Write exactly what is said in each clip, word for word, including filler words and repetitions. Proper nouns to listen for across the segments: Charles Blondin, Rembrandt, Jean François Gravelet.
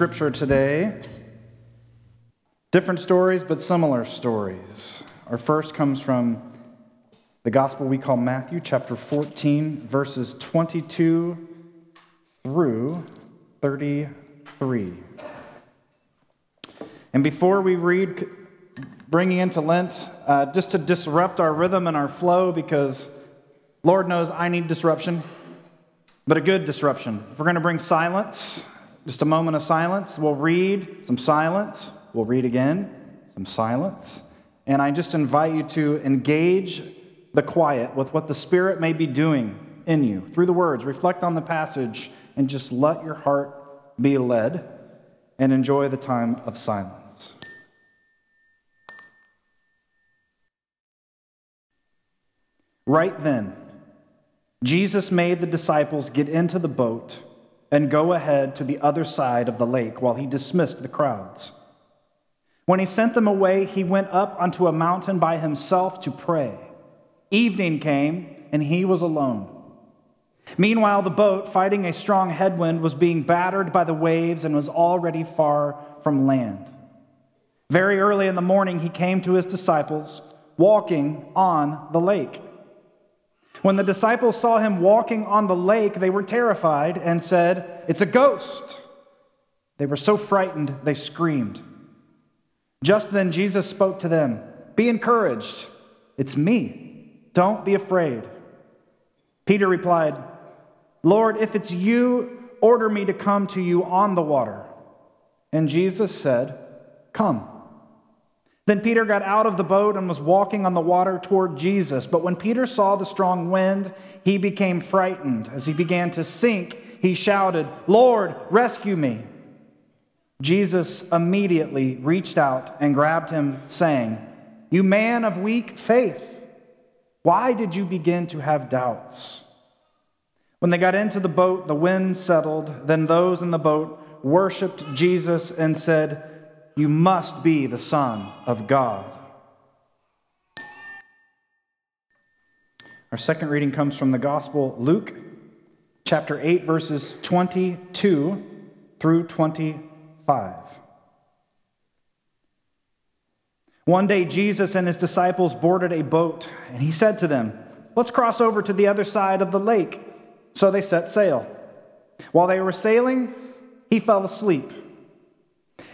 Scripture today. Different stories, but similar stories. Our first comes from the gospel we call Matthew, chapter fourteen, verses twenty-two through thirty-three. And before we read, bringing into Lent, uh, just to disrupt our rhythm and our flow, because Lord knows I need disruption, but a good disruption. If we're going to bring silence, just a moment of silence, we'll read some silence, we'll read again, some silence, and I just invite you to engage the quiet with what the Spirit may be doing in you. Through the words, reflect on the passage, and just let your heart be led and enjoy the time of silence. Right then, Jesus made the disciples get into the boat and go ahead to the other side of the lake while he dismissed the crowds. When he sent them away, he went up onto a mountain by himself to pray. Evening came, and he was alone. Meanwhile, the boat, fighting a strong headwind, was being battered by the waves and was already far from land. Very early in the morning, he came to his disciples, walking on the lake. When the disciples saw him walking on the lake, they were terrified and said, "It's a ghost." They were so frightened, they screamed. Just then Jesus spoke to them, "Be encouraged, it's me. Don't be afraid." Peter replied, "Lord, if it's you, order me to come to you on the water." And Jesus said, "Come." Then Peter got out of the boat and was walking on the water toward Jesus. But when Peter saw the strong wind, he became frightened. As he began to sink, he shouted, "Lord, rescue me." Jesus immediately reached out and grabbed him, saying, "You man of weak faith, why did you begin to have doubts?" When they got into the boat, the wind settled. Then those in the boat worshipped Jesus and said, "You must be the Son of God." Our second reading comes from the Gospel Luke, chapter eight, verses twenty-two through twenty-five. One day Jesus and his disciples boarded a boat, and he said to them, "Let's cross over to the other side of the lake." So they set sail. While they were sailing, he fell asleep.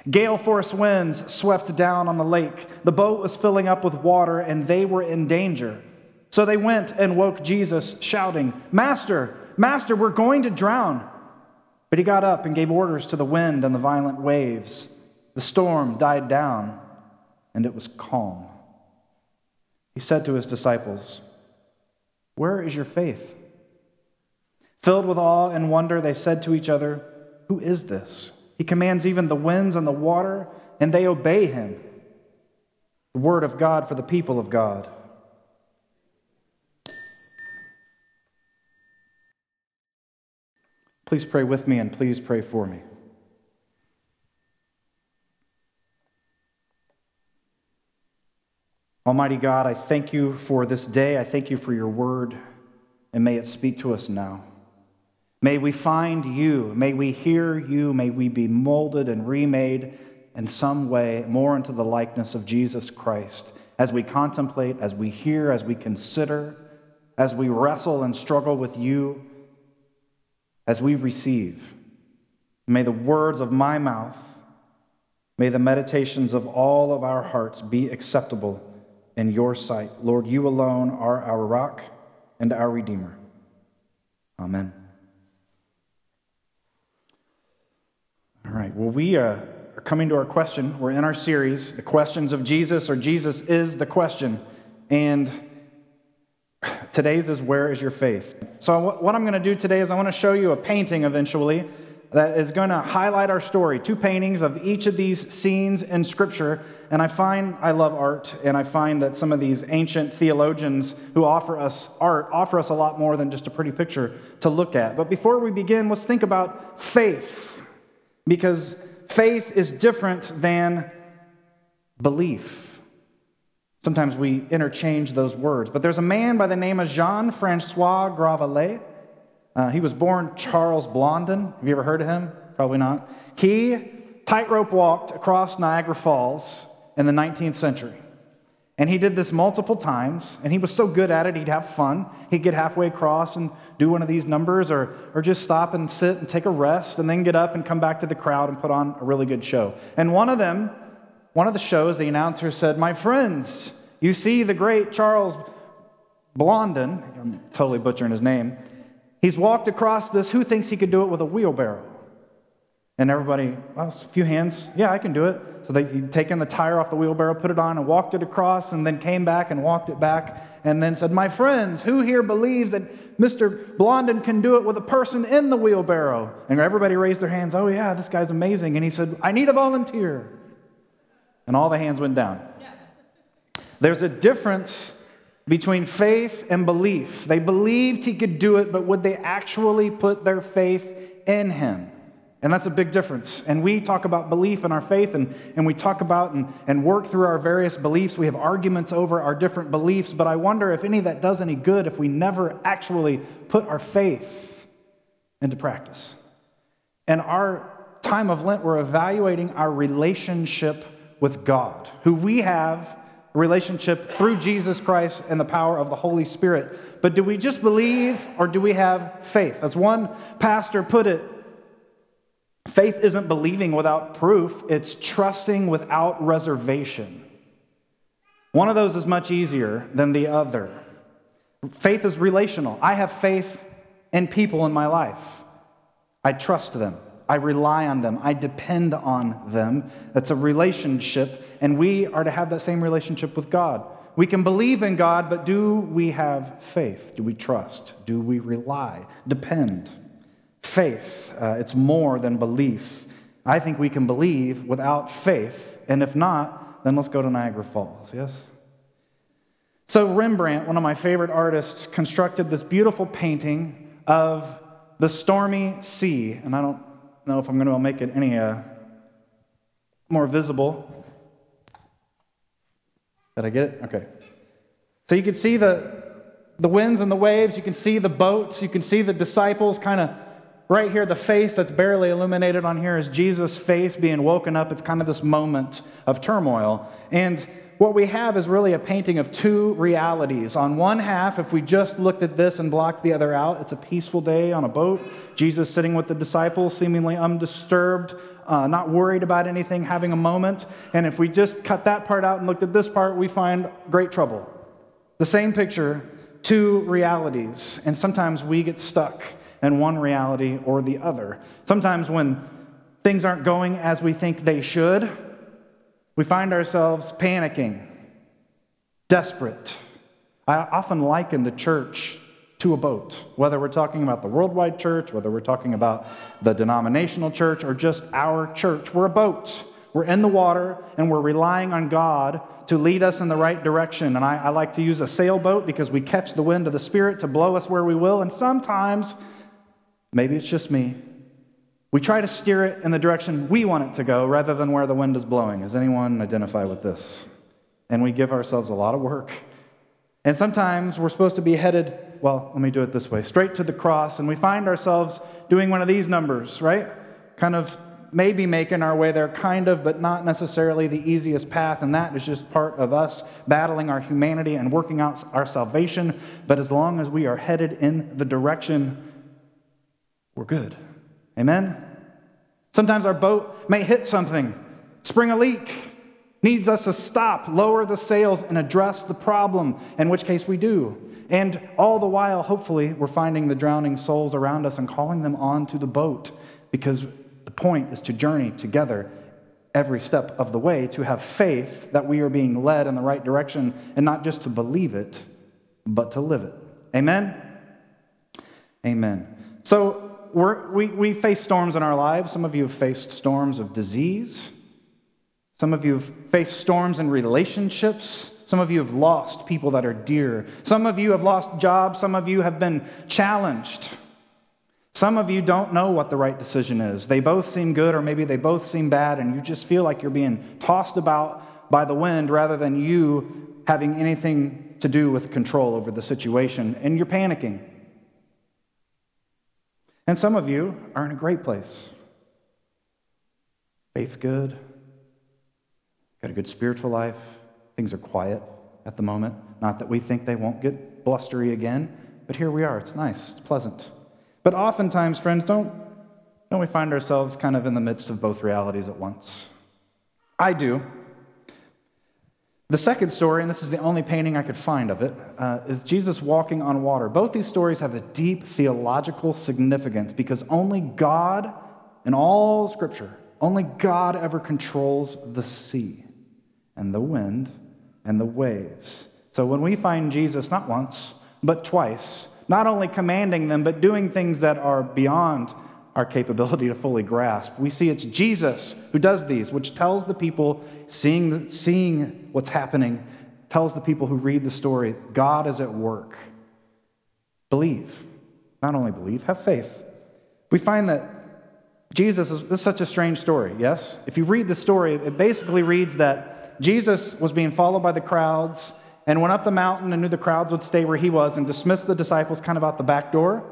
Gale force winds swept down on the lake. The boat was filling up with water, and they were in danger. So they went and woke Jesus, shouting, "Master, Master, we're going to drown." But he got up and gave orders to the wind and the violent waves. The storm died down, and it was calm. He said to his disciples, "Where is your faith?" Filled with awe and wonder, they said to each other, "Who is this? He commands even the winds and the water, and they obey him." The word of God for the people of God. Please pray with me, and please pray for me. Almighty God, I thank you for this day. I thank you for your word, and may it speak to us now. May we find you, may we hear you, may we be molded and remade in some way more into the likeness of Jesus Christ as we contemplate, as we hear, as we consider, as we wrestle and struggle with you, as we receive. May the words of my mouth, may the meditations of all of our hearts be acceptable in your sight. Lord, you alone are our rock and our Redeemer. Amen. All right, well, we uh, are coming to our question. We're in our series, The Questions of Jesus, or Jesus is the Question. And today's is, Where is Your Faith? So what I'm going to do today is I want to show you a painting eventually that is going to highlight our story. Two paintings of each of these scenes in Scripture. And I find, I love art, and I find that some of these ancient theologians who offer us art offer us a lot more than just a pretty picture to look at. But before we begin, let's think about faith. Because faith is different than belief. Sometimes we interchange those words. But there's a man by the name of Jean François Gravelet. Uh, he was born Charles Blondin. Have you ever heard of him? Probably not. He tightrope walked across Niagara Falls in the nineteenth century. And he did this multiple times, and he was so good at it, he'd have fun. He'd get halfway across and do one of these numbers, or, or just stop and sit and take a rest, and then get up and come back to the crowd and put on a really good show. And one of them, one of the shows, the announcer said, "My friends, you see the great Charles Blondin," I'm totally butchering his name, "he's walked across this. Who thinks he could do it with a wheelbarrow?" And everybody, well, a few hands, "Yeah, I can do it." So they'd taken the tire off the wheelbarrow, put it on, and walked it across, and then came back and walked it back, and then said, "My friends, who here believes that Mister Blondin can do it with a person in the wheelbarrow?" And everybody raised their hands, "Oh yeah, this guy's amazing." And he said, "I need a volunteer." And all the hands went down. Yeah. There's a difference between faith and belief. They believed he could do it, but would they actually put their faith in him? And that's a big difference. And we talk about belief in our faith, and, and we talk about and, and work through our various beliefs. We have arguments over our different beliefs, but I wonder if any of that does any good if we never actually put our faith into practice. In our time of Lent, we're evaluating our relationship with God, who we have a relationship through Jesus Christ and the power of the Holy Spirit. But do we just believe, or do we have faith? As one pastor put it, faith isn't believing without proof, it's trusting without reservation. One of those is much easier than the other. Faith is relational. I have faith in people in my life. I trust them. I rely on them. I depend on them. That's a relationship, and we are to have that same relationship with God. We can believe in God, but do we have faith? Do we trust? Do we rely? Depend? Faith, uh, it's more than belief. I think we can believe without faith, and if not, then let's go to Niagara Falls, yes? So Rembrandt, one of my favorite artists, constructed this beautiful painting of the stormy sea, and I don't know if I'm going to make it any uh, more visible. Did I get it? Okay. So you can see the, the winds and the waves, you can see the boats, you can see the disciples kind of right here, the face that's barely illuminated on here is Jesus' face being woken up. It's kind of this moment of turmoil. And what we have is really a painting of two realities. On one half, if we just looked at this and blocked the other out, it's a peaceful day on a boat. Jesus sitting with the disciples, seemingly undisturbed, uh, not worried about anything, having a moment. And if we just cut that part out and looked at this part, we find great trouble. The same picture, two realities. And sometimes we get stuck and one reality or the other. Sometimes when things aren't going as we think they should, we find ourselves panicking, desperate. I often liken the church to a boat, whether we're talking about the worldwide church, whether we're talking about the denominational church, or just our church. We're a boat. We're in the water, and we're relying on God to lead us in the right direction. And I, I like to use a sailboat because we catch the wind of the Spirit to blow us where we will, and sometimes, maybe it's just me, we try to steer it in the direction we want it to go rather than where the wind is blowing. Does anyone identify with this? And we give ourselves a lot of work. And sometimes we're supposed to be headed, well, let me do it this way, straight to the cross, and we find ourselves doing one of these numbers, right? Kind of maybe making our way there, kind of, but not necessarily the easiest path, and that is just part of us battling our humanity and working out our salvation. But as long as we are headed in the direction, we're good. Amen? Sometimes our boat may hit something, spring a leak, needs us to stop, lower the sails, and address the problem, in which case we do. And all the while, hopefully, we're finding the drowning souls around us and calling them onto the boat, because the point is to journey together every step of the way, to have faith that we are being led in the right direction, and not just to believe it, but to live it. Amen? Amen. So, We're, we, we face storms in our lives. Some of you have faced storms of disease. Some of you have faced storms in relationships. Some of you have lost people that are dear. Some of you have lost jobs. Some of you have been challenged. Some of you don't know what the right decision is. They both seem good, or maybe they both seem bad, and you just feel like you're being tossed about by the wind rather than you having anything to do with control over the situation, and you're panicking. And some of you are in a great place. Faith's good. Got a good spiritual life. Things are quiet at the moment. Not that we think they won't get blustery again, but here we are. It's nice. It's pleasant. But oftentimes, friends, don't, don't we find ourselves kind of in the midst of both realities at once? I do. The second story, and this is the only painting I could find of it, uh, is Jesus walking on water. Both these stories have a deep theological significance because only God, in all Scripture, only God ever controls the sea and the wind and the waves. So when we find Jesus not once, but twice, not only commanding them, but doing things that are beyond our capability to fully grasp. We see it's Jesus who does these, which tells the people, seeing, seeing what's happening, tells the people who read the story, God is at work. Believe. Not only believe, have faith. We find that Jesus is, this is such a strange story, yes? If you read the story, it basically reads that Jesus was being followed by the crowds and went up the mountain and knew the crowds would stay where he was and dismissed the disciples kind of out the back door.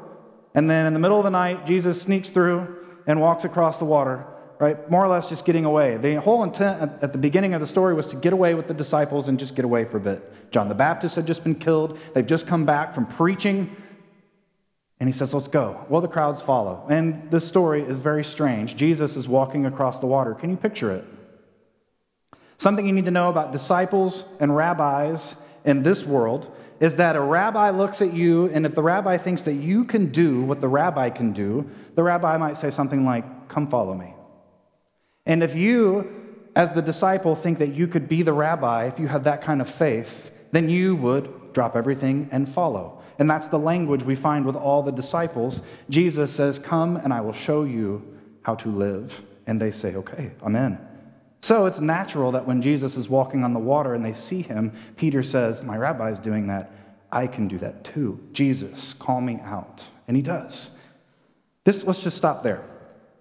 And then in the middle of the night, Jesus sneaks through and walks across the water, right? More or less just getting away. The whole intent at the beginning of the story was to get away with the disciples and just get away for a bit. John the Baptist had just been killed. They've just come back from preaching. And he says, let's go. Well, the crowds follow. And this story is very strange. Jesus is walking across the water. Can you picture it? Something you need to know about disciples and rabbis in this world is that a rabbi looks at you, and if the rabbi thinks that you can do what the rabbi can do, the rabbi might say something like, come follow me. And if you, as the disciple, think that you could be the rabbi, if you had that kind of faith, then you would drop everything and follow. And that's the language we find with all the disciples. Jesus says, come and I will show you how to live. And they say, okay, I'm in. So it's natural that when Jesus is walking on the water and they see him, Peter says, my rabbi is doing that. I can do that too. Jesus, call me out. And he does. This, let's just stop there.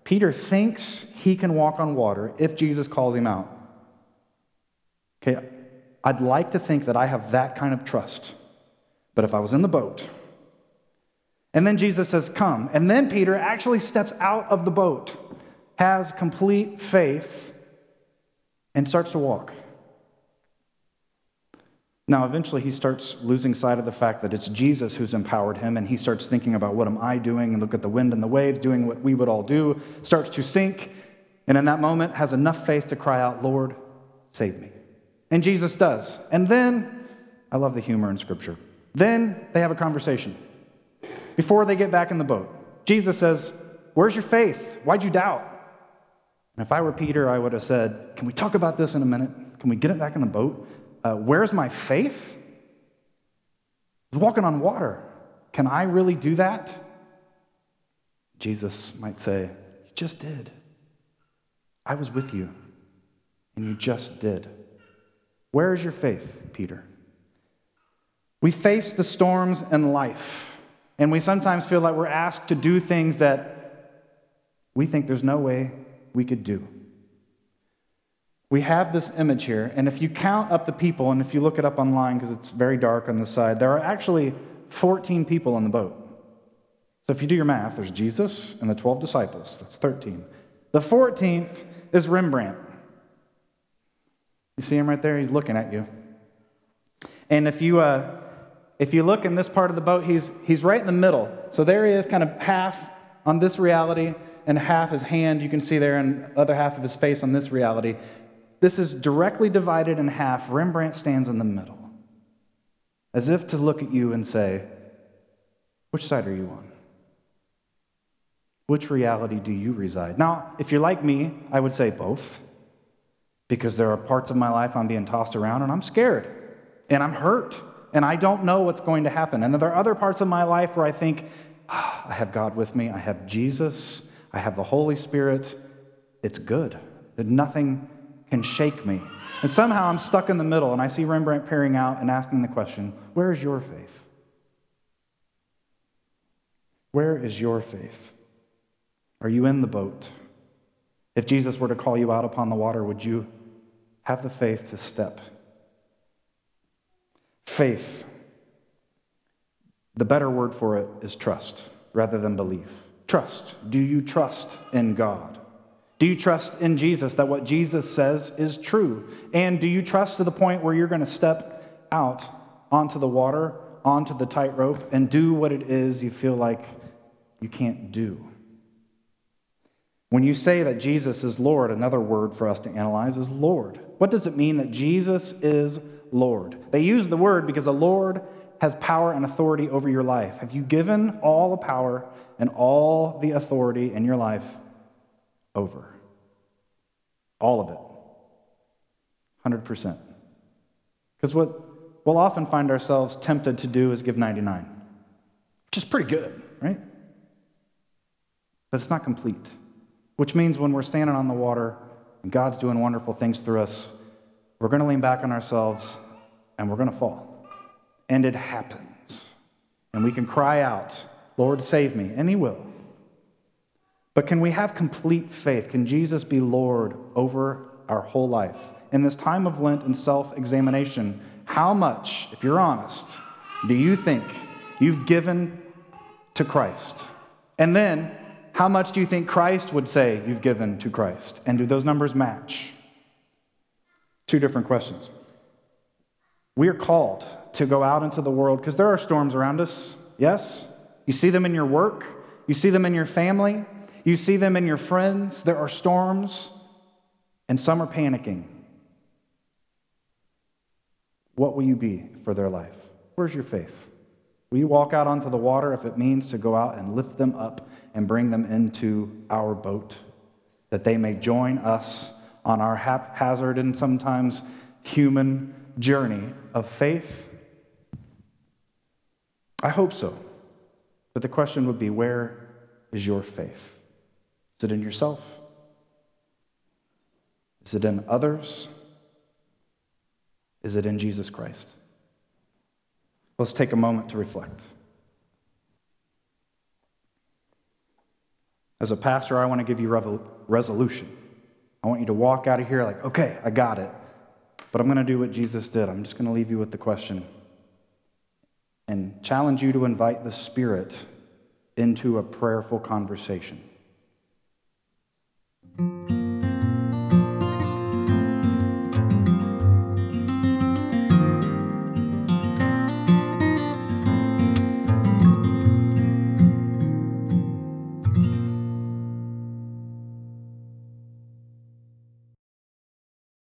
Peter thinks he can walk on water if Jesus calls him out. Okay, I'd like to think that I have that kind of trust. But if I was in the boat, and then Jesus says, come, and then Peter actually steps out of the boat, has complete faith, and starts to walk. Now, eventually he starts losing sight of the fact that it's Jesus who's empowered him, and he starts thinking about what am I doing, and look at the wind and the waves doing what we would all do, starts to sink, and in that moment has enough faith to cry out, Lord, save me. And Jesus does. And then, I love the humor in Scripture, then they have a conversation before they get back in the boat. Jesus says, where's your faith? Why'd you doubt? And if I were Peter, I would have said, can we talk about this in a minute? Can we get it back in the boat? Uh, where's my faith? I was walking on water. Can I really do that? Jesus might say, you just did. I was with you, and you just did. Where is your faith, Peter? We face the storms in life, and we sometimes feel like we're asked to do things that we think there's no way we could do. We have this image here, and if you count up the people, and if you look it up online because it's very dark on the side, there are actually fourteen people on the boat. So if you do your math, there's Jesus and the twelve disciples. That's thirteen. The fourteenth is Rembrandt. You see him right there? He's looking at you. And if you uh, if you look in this part of the boat, he's he's right in the middle. So there he is, kind of half on this reality, and half his hand you can see there, and the other half of his face on this reality. This is directly divided in half. Rembrandt stands in the middle, as if to look at you and say, which side are you on? Which reality do you reside? Now, if you're like me, I would say both, because there are parts of my life I'm being tossed around, and I'm scared, and I'm hurt, and I don't know what's going to happen. And there are other parts of my life where I think, ah, I have God with me, I have Jesus, I have the Holy Spirit, it's good, that nothing can shake me. And somehow I'm stuck in the middle, and I see Rembrandt peering out and asking the question, where is your faith? Where is your faith? Are you in the boat? If Jesus were to call you out upon the water, would you have the faith to step? Faith. The better word for it is trust, rather than belief. Trust. Do you trust in God? Do you trust in Jesus that what Jesus says is true? And do you trust to the point where you're going to step out onto the water, onto the tightrope, and do what it is you feel like you can't do? When you say that Jesus is Lord, another word for us to analyze is Lord. What does it mean that Jesus is Lord? They use the word because the Lord has power and authority over your life. Have you given all the power and all the authority in your life over? All of it. one hundred percent. Because what we'll often find ourselves tempted to do is give ninety-nine, which is pretty good, right? But it's not complete. Which means when we're standing on the water and God's doing wonderful things through us, we're going to lean back on ourselves and we're going to fall. And it happens. And we can cry out, Lord, save me. And he will. But can we have complete faith? Can Jesus be Lord over our whole life? In this time of Lent and self-examination, how much, if you're honest, do you think you've given to Christ? And then, how much do you think Christ would say you've given to Christ? And do those numbers match? Two different questions. We are called to go out into the world because there are storms around us, yes? You see them in your work. You see them in your family. You see them in your friends. There are storms, and some are panicking. What will you be for their life? Where's your faith? Will you walk out onto the water if it means to go out and lift them up and bring them into our boat, that they may join us on our haphazard and sometimes human journey of faith? I hope so. But the question would be, where is your faith? Is it in yourself? Is it in others? Is it in Jesus Christ? Let's take a moment to reflect. As a pastor, I want to give you revel- resolution. I want you to walk out of here like, okay, I got it. But I'm going to do what Jesus did. I'm just going to leave you with the question and challenge you to invite the Spirit into a prayerful conversation.